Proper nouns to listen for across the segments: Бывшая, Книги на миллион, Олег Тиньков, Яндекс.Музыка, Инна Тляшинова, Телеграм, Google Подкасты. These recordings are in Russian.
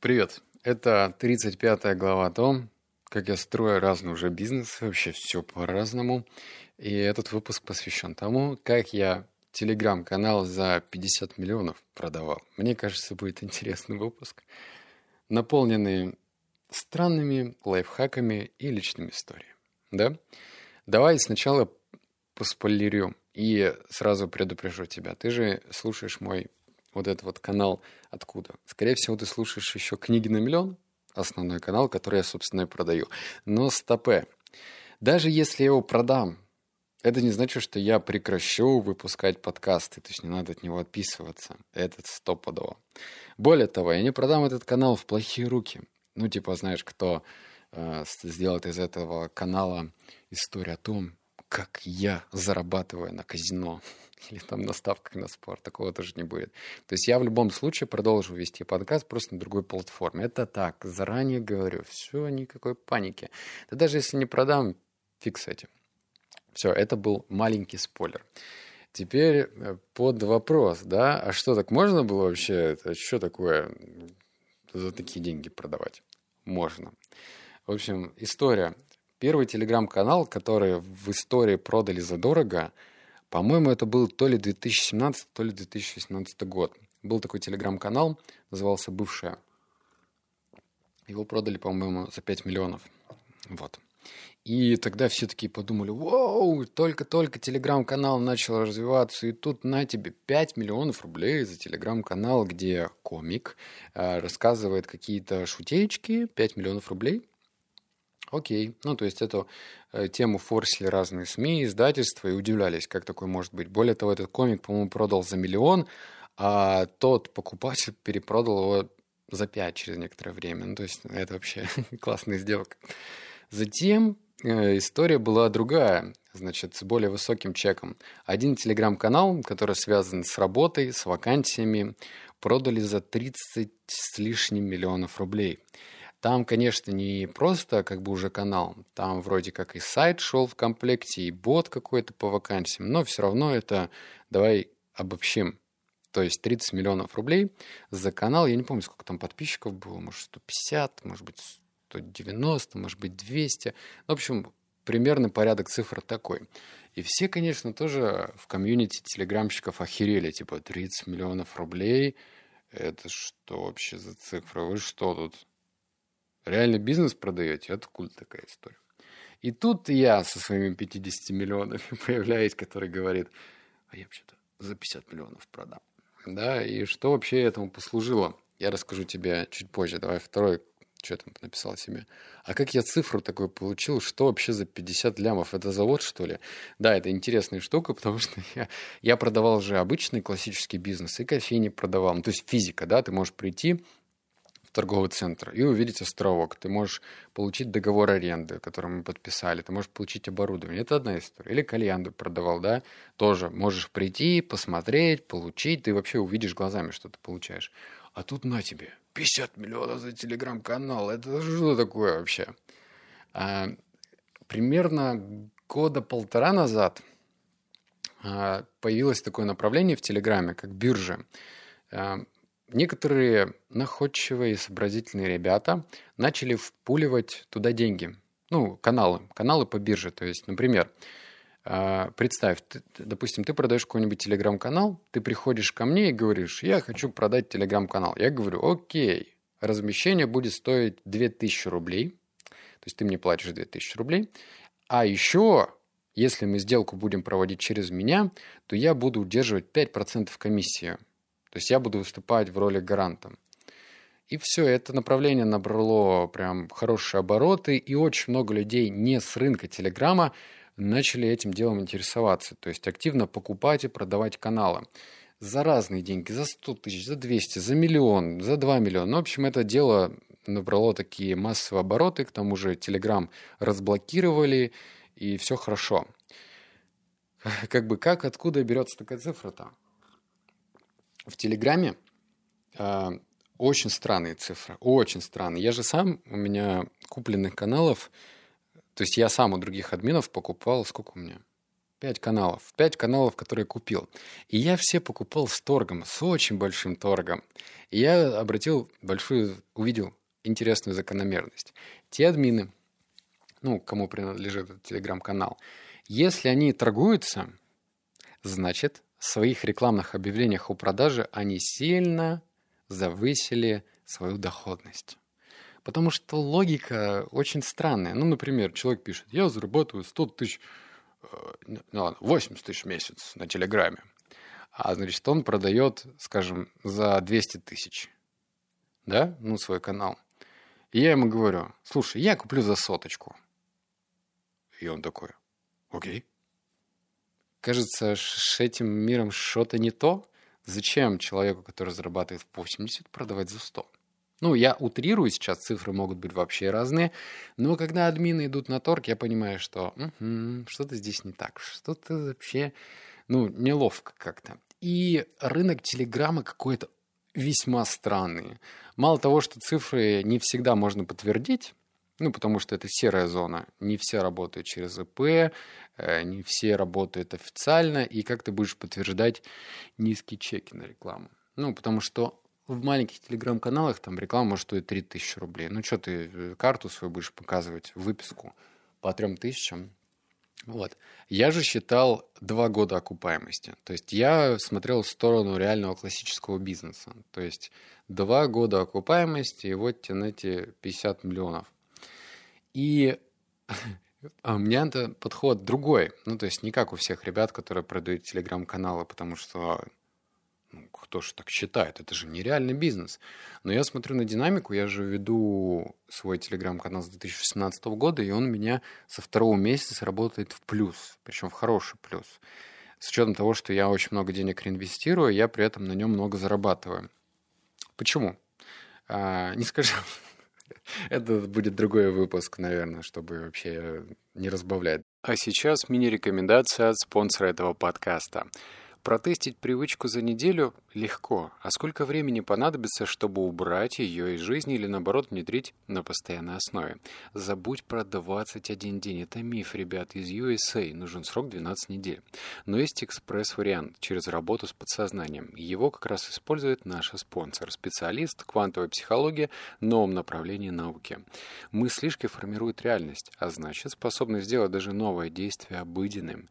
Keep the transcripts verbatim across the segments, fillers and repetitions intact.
Привет, это тридцать пятая глава о том, как я строю разные уже бизнесы, вообще все по-разному. И этот выпуск посвящен тому, как я телеграм-канал за пятьдесят миллионов продавал. Мне кажется, будет интересный выпуск, наполненный странными лайфхаками и личными историями. Да? Давай сначала поспойлерю и сразу предупрежу тебя. Ты же слушаешь мой вот этот вот канал откуда? Скорее всего, ты слушаешь еще «Книги на миллион», основной канал, который я, собственно, и продаю. Но стопэ. Даже если я его продам, это не значит, что я прекращу выпускать подкасты. То есть не надо от него отписываться. Это стопудово. Более того, я не продам этот канал в плохие руки. Ну, типа, знаешь, кто э, сделает из этого канала историю о том, как я зарабатываю на казино или там на ставках на спорт. Такого тоже не будет. То есть я в любом случае продолжу вести подкаст просто на другой платформе. Это так, заранее говорю. Все, никакой паники. Да даже если не продам, фиг с этим. Все, это был маленький спойлер. Теперь под вопрос, да, а что, так можно было вообще? Это что такое за такие деньги продавать? Можно. В общем, история. Первый телеграм-канал, который в истории продали задорого, по-моему, это был то ли две тысячи семнадцатый, то ли две тысячи восемнадцатый год. Был такой телеграм-канал, назывался «Бывшая». Его продали, по-моему, за пять миллионов. Вот. И тогда все такие подумали: «Воу, только-только телеграм-канал начал развиваться, и тут на тебе пять миллионов рублей за телеграм-канал, где комик э, рассказывает какие-то шутеечки, пять миллионов рублей». Окей. Ну, то есть эту э, тему форсили разные СМИ, издательства, и удивлялись, как такое может быть. Более того, этот комик, по-моему, продал за миллион, а тот покупатель перепродал его за пять через некоторое время. Ну, то есть это вообще классная сделка. Затем э, история была другая, значит, с более высоким чеком. Один телеграм-канал, который связан с работой, с вакансиями, продали за тридцать с лишним миллионов рублей. Там, конечно, не просто как бы уже канал, там вроде как и сайт шел в комплекте, и бот какой-то по вакансиям, но все равно это, давай обобщим, то есть тридцать миллионов рублей за канал, я не помню, сколько там подписчиков было, может сто пятьдесят, может быть сто девяносто, может быть двести, в общем, примерно порядок цифр такой. И все, конечно, тоже в комьюнити телеграмщиков охерели, типа тридцать миллионов рублей, это что вообще за цифры, вы что тут? Реально бизнес продаете? Это культ такая история. И тут я со своими пятьюдесятью миллионами появляюсь, который говорит: а я вообще-то за пятьдесят миллионов продам. Да, и что вообще этому послужило? Я расскажу тебе чуть позже. Давай второй, что я там написал себе. А как я цифру такую получил? Что вообще за пятьдесят лямов? Это завод, что ли? Да, это интересная штука, потому что я, я продавал же обычный классический бизнес, и кофейни продавал. Ну, то есть физика, да, ты можешь прийти в торговый центр и увидеть островок. Ты можешь получить договор аренды, который мы подписали. Ты можешь получить оборудование. Это одна история. Или кальянду продавал, да? Тоже можешь прийти, посмотреть, получить. Ты вообще увидишь глазами, что ты получаешь. А тут на тебе пятьдесят миллионов за телеграм-канал. Это что такое вообще? А, примерно года полтора назад а, появилось такое направление в Телеграме, как биржа. А, Некоторые находчивые и сообразительные ребята начали впуливать туда деньги. Ну, каналы. Каналы по бирже. То есть, например, представь, ты, допустим, ты продаешь какой-нибудь телеграм-канал, ты приходишь ко мне и говоришь: я хочу продать телеграм-канал. Я говорю: окей, размещение будет стоить две тысячи рублей. То есть ты мне платишь две тысячи рублей. А еще, если мы сделку будем проводить через меня, то я буду удерживать пять процентов комиссии. То есть я буду выступать в роли гаранта. И все, это направление набрало прям хорошие обороты, и очень много людей не с рынка Телеграма начали этим делом интересоваться. То есть активно покупать и продавать каналы. За разные деньги, за сто тысяч, за двести, за миллион, за два миллиона. Ну, в общем, это дело набрало такие массовые обороты, к тому же Телеграм разблокировали, и все хорошо. Как бы как, откуда берется такая цифра-то? В Телеграме э, очень странные цифры, очень странные. Я же сам, у меня купленных каналов, то есть я сам у других админов покупал, сколько у меня? Пять каналов. Пять каналов, которые купил. И я все покупал с торгом, с очень большим торгом. И я обратил большую, увидел интересную закономерность. Те админы, ну, кому принадлежит этот телеграм-канал, если они торгуются, значит, в своих рекламных объявлениях о продаже они сильно завысили свою доходность. Потому что логика очень странная. Ну, например, человек пишет, я зарабатываю сто тысяч... Ну ладно, восемьдесят тысяч в месяц на Телеграме. А значит, он продает, скажем, за двести тысяч. Да? Ну, свой канал. И я ему говорю, слушай, я куплю за соточку. И он такой, окей. Кажется, с этим миром что-то не то. Зачем человеку, который зарабатывает восемьдесят, продавать за сто? Ну, я утрирую сейчас, цифры могут быть вообще разные, но когда админы идут на торг, я понимаю, что угу, что-то здесь не так, что-то вообще, ну, неловко как-то. И рынок Телеграма какой-то весьма странный. Мало того, что цифры не всегда можно подтвердить, ну, потому что это серая зона, не все работают через ИП, не все работают официально, и как ты будешь подтверждать низкие чеки на рекламу? Ну, потому что в маленьких телеграм-каналах там реклама может стоить три тысячи рублей. Ну, что ты карту свою будешь показывать, выписку по трем тысячам? Вот. Я же считал два года окупаемости. То есть я смотрел в сторону реального классического бизнеса. То есть два года окупаемости, и вот тяните пятьдесят миллионов. И а у меня это подход другой. Ну, то есть не как у всех ребят, которые продают телеграм-каналы, потому что... Кто же так считает? Это же нереальный бизнес. Но я смотрю на динамику, я же веду свой телеграм-канал с две тысячи шестнадцатого года, и он у меня со второго месяца работает в плюс, причем в хороший плюс. С учетом того, что я очень много денег реинвестирую, я при этом на нем много зарабатываю. Почему? А, не скажу. Это будет другой выпуск, наверное, чтобы вообще не разбавлять. А сейчас мини-рекомендация от спонсора этого подкаста. Протестить привычку за неделю легко, а сколько времени понадобится, чтобы убрать ее из жизни или, наоборот, внедрить на постоянной основе? Забудь про двадцать один день. Это миф, ребят, из ю эс эй. Нужен срок двенадцать недель. Но есть экспресс-вариант через работу с подсознанием. Его как раз использует наш спонсор, специалист квантовой психологии в новом направлении науки. Мыслишки формируют реальность, а значит, способны сделать даже новое действие обыденным.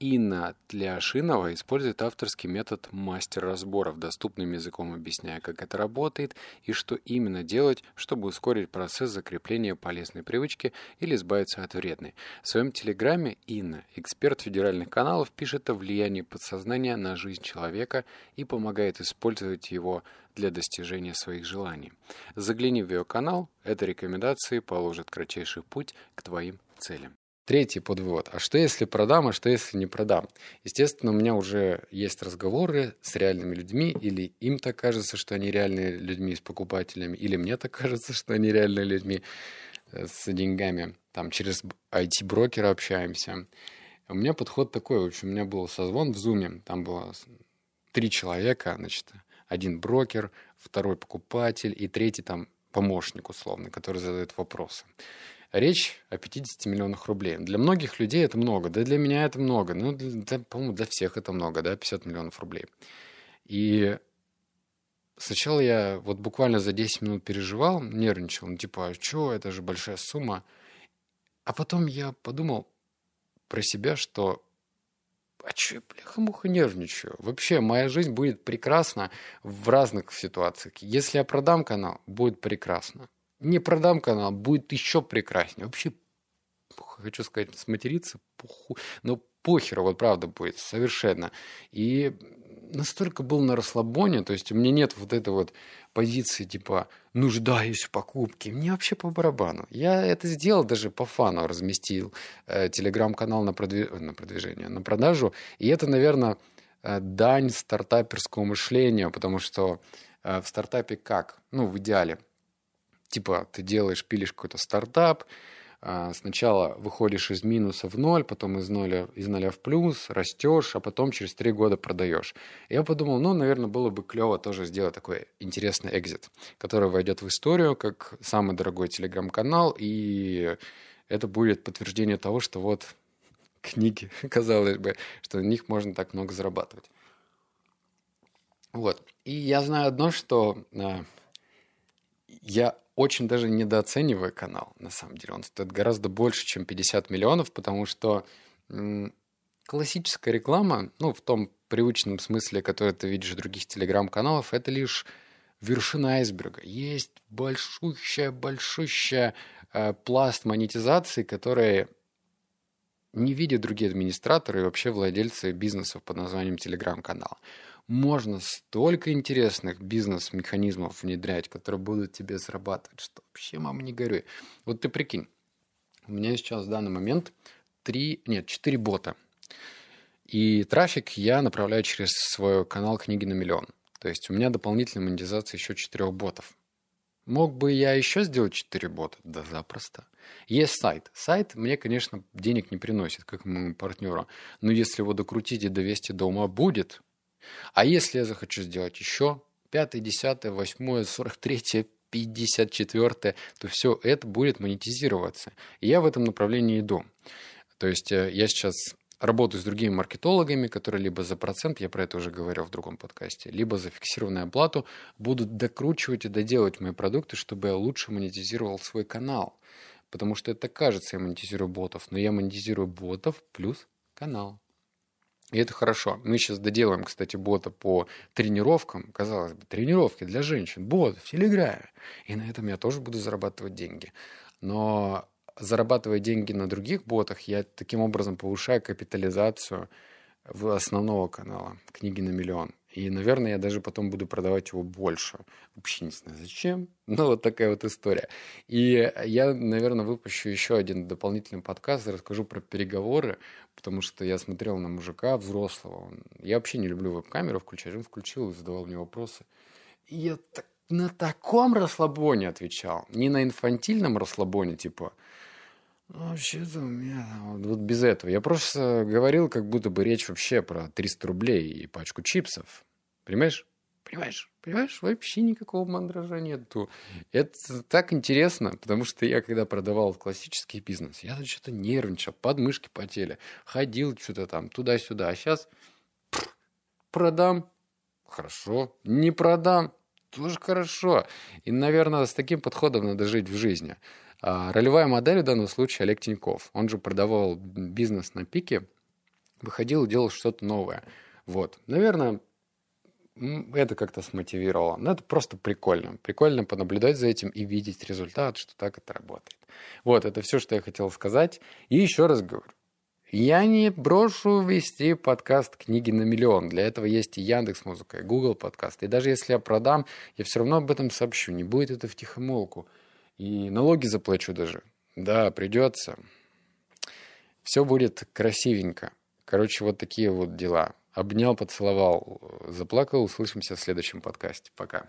Инна Тляшинова использует авторский метод «Мастер разборов», доступным языком объясняя, как это работает и что именно делать, чтобы ускорить процесс закрепления полезной привычки или избавиться от вредной. В своем телеграме Инна, эксперт федеральных каналов, пишет о влиянии подсознания на жизнь человека и помогает использовать его для достижения своих желаний. Загляни в ее канал, эти рекомендации положат кратчайший путь к твоим целям. Третий подвывод. А что если продам, а что если не продам? Естественно, у меня уже есть разговоры с реальными людьми, или им так кажется, что они реальные людьми с покупателями, или мне так кажется, что они реальные людьми с деньгами. Там через ай ти-брокера общаемся. У меня подход такой. В общем, у меня был созвон в Zoom, там было три человека, значит, один брокер, второй покупатель и третий там помощник условный, который задает вопросы. Речь о пятидесяти миллионах рублей. Для многих людей это много, да для меня это много, ну, для, по-моему, для всех это много, да, пятьдесят миллионов рублей. И сначала я вот буквально за десять минут переживал, нервничал, ну, типа, а что, это же большая сумма. А потом я подумал про себя, что, а что я, бляха-муха, нервничаю? Вообще, моя жизнь будет прекрасна в разных ситуациях. Если я продам канал, будет прекрасно. Не продам канал, будет еще прекраснее. Вообще, хочу сказать, сматериться, поху... но похер, вот правда будет, совершенно. И настолько был на расслабоне, то есть у меня нет вот этой вот позиции типа «нуждаюсь в покупке». Мне вообще по барабану. Я это сделал даже по фану, разместил э, телеграм-канал на, продвиж... на продвижение, на продажу. И это, наверное, э, дань стартаперскому мышлению, потому что э, в стартапе как? Ну, в идеале. Типа ты делаешь, пилишь какой-то стартап, сначала выходишь из минуса в ноль, потом из ноля, из ноля в плюс, растешь, а потом через три года продаешь. Я подумал, ну, наверное, было бы клево тоже сделать такой интересный экзит, который войдет в историю как самый дорогой телеграм-канал, и это будет подтверждение того, что вот книги, казалось бы, что на них можно так много зарабатывать. Вот. И я знаю одно, что э, я очень даже недооцениваю канал, на самом деле. Он стоит гораздо больше, чем пятьдесят миллионов, потому что э, классическая реклама, ну, в том привычном смысле, который ты видишь в других телеграм-каналов, это лишь вершина айсберга. Есть большущая-большущая э, пласт монетизации, которые не видят другие администраторы и вообще владельцы бизнесов под названием телеграм-канал. Можно столько интересных бизнес-механизмов внедрять, которые будут тебе зарабатывать, что вообще, мама, не горюй. Вот ты прикинь, у меня сейчас в данный момент три, нет, четыре бота. И трафик я направляю через свой канал «Книги на миллион». То есть у меня дополнительная монетизация еще четырех ботов. Мог бы я еще сделать четыре бота? Да запросто. Есть сайт. Сайт мне, конечно, денег не приносит, как моему партнеру. Но если его докрутить и довести до ума, будет. А если я захочу сделать еще пятое, десятое, восьмое, сорок третье, пятьдесят четвертое, то все это будет монетизироваться. И я в этом направлении иду. То есть я сейчас работаю с другими маркетологами, которые либо за процент, я про это уже говорил в другом подкасте, либо за фиксированную оплату будут докручивать и доделывать мои продукты, чтобы я лучше монетизировал свой канал. Потому что это кажется, я монетизирую ботов, но я монетизирую ботов плюс канал. И это хорошо. Мы сейчас доделаем, кстати, бота по тренировкам. Казалось бы, тренировки для женщин. Бот в Телеграме. И на этом я тоже буду зарабатывать деньги. Но зарабатывая деньги на других ботах, я таким образом повышаю капитализацию основного канала «Книги на миллион». И, наверное, я даже потом буду продавать его больше. Вообще не знаю зачем, но вот такая вот история. И я, наверное, выпущу еще один дополнительный подкаст, расскажу про переговоры, потому что я смотрел на мужика взрослого. Я вообще не люблю веб-камеру включать. Он включил и задавал мне вопросы. И я так, на таком расслабоне отвечал. Не на инфантильном расслабоне, типа... Ну, вообще-то у меня... Вот без этого. Я просто говорил, как будто бы речь вообще про триста рублей и пачку чипсов. Понимаешь? Понимаешь? Понимаешь? Вообще никакого мандража нету. Это так интересно, потому что я, когда продавал классический бизнес, я что-то нервничал, подмышки потели, ходил что-то там туда-сюда. А сейчас продам. Хорошо. Не продам. Тоже хорошо. И, наверное, с таким подходом надо жить в жизни. Ролевая модель в данном случае Олег Тиньков. Он же продавал бизнес на пике, выходил и делал что-то новое. Вот. Наверное, это как-то смотивировало. Но это просто прикольно. Прикольно понаблюдать за этим и видеть результат, что так это работает. Вот, это все, что я хотел сказать. И еще раз говорю. Я не брошу вести подкаст «Книги на миллион». Для этого есть и Яндекс.Музыка, и Google Подкасты. И даже если я продам, я все равно об этом сообщу. Не будет это втихомолку. И налоги заплачу даже. Да, придется. Все будет красивенько. Короче, вот такие вот дела. Обнял, поцеловал, заплакал. Услышимся в следующем подкасте. Пока.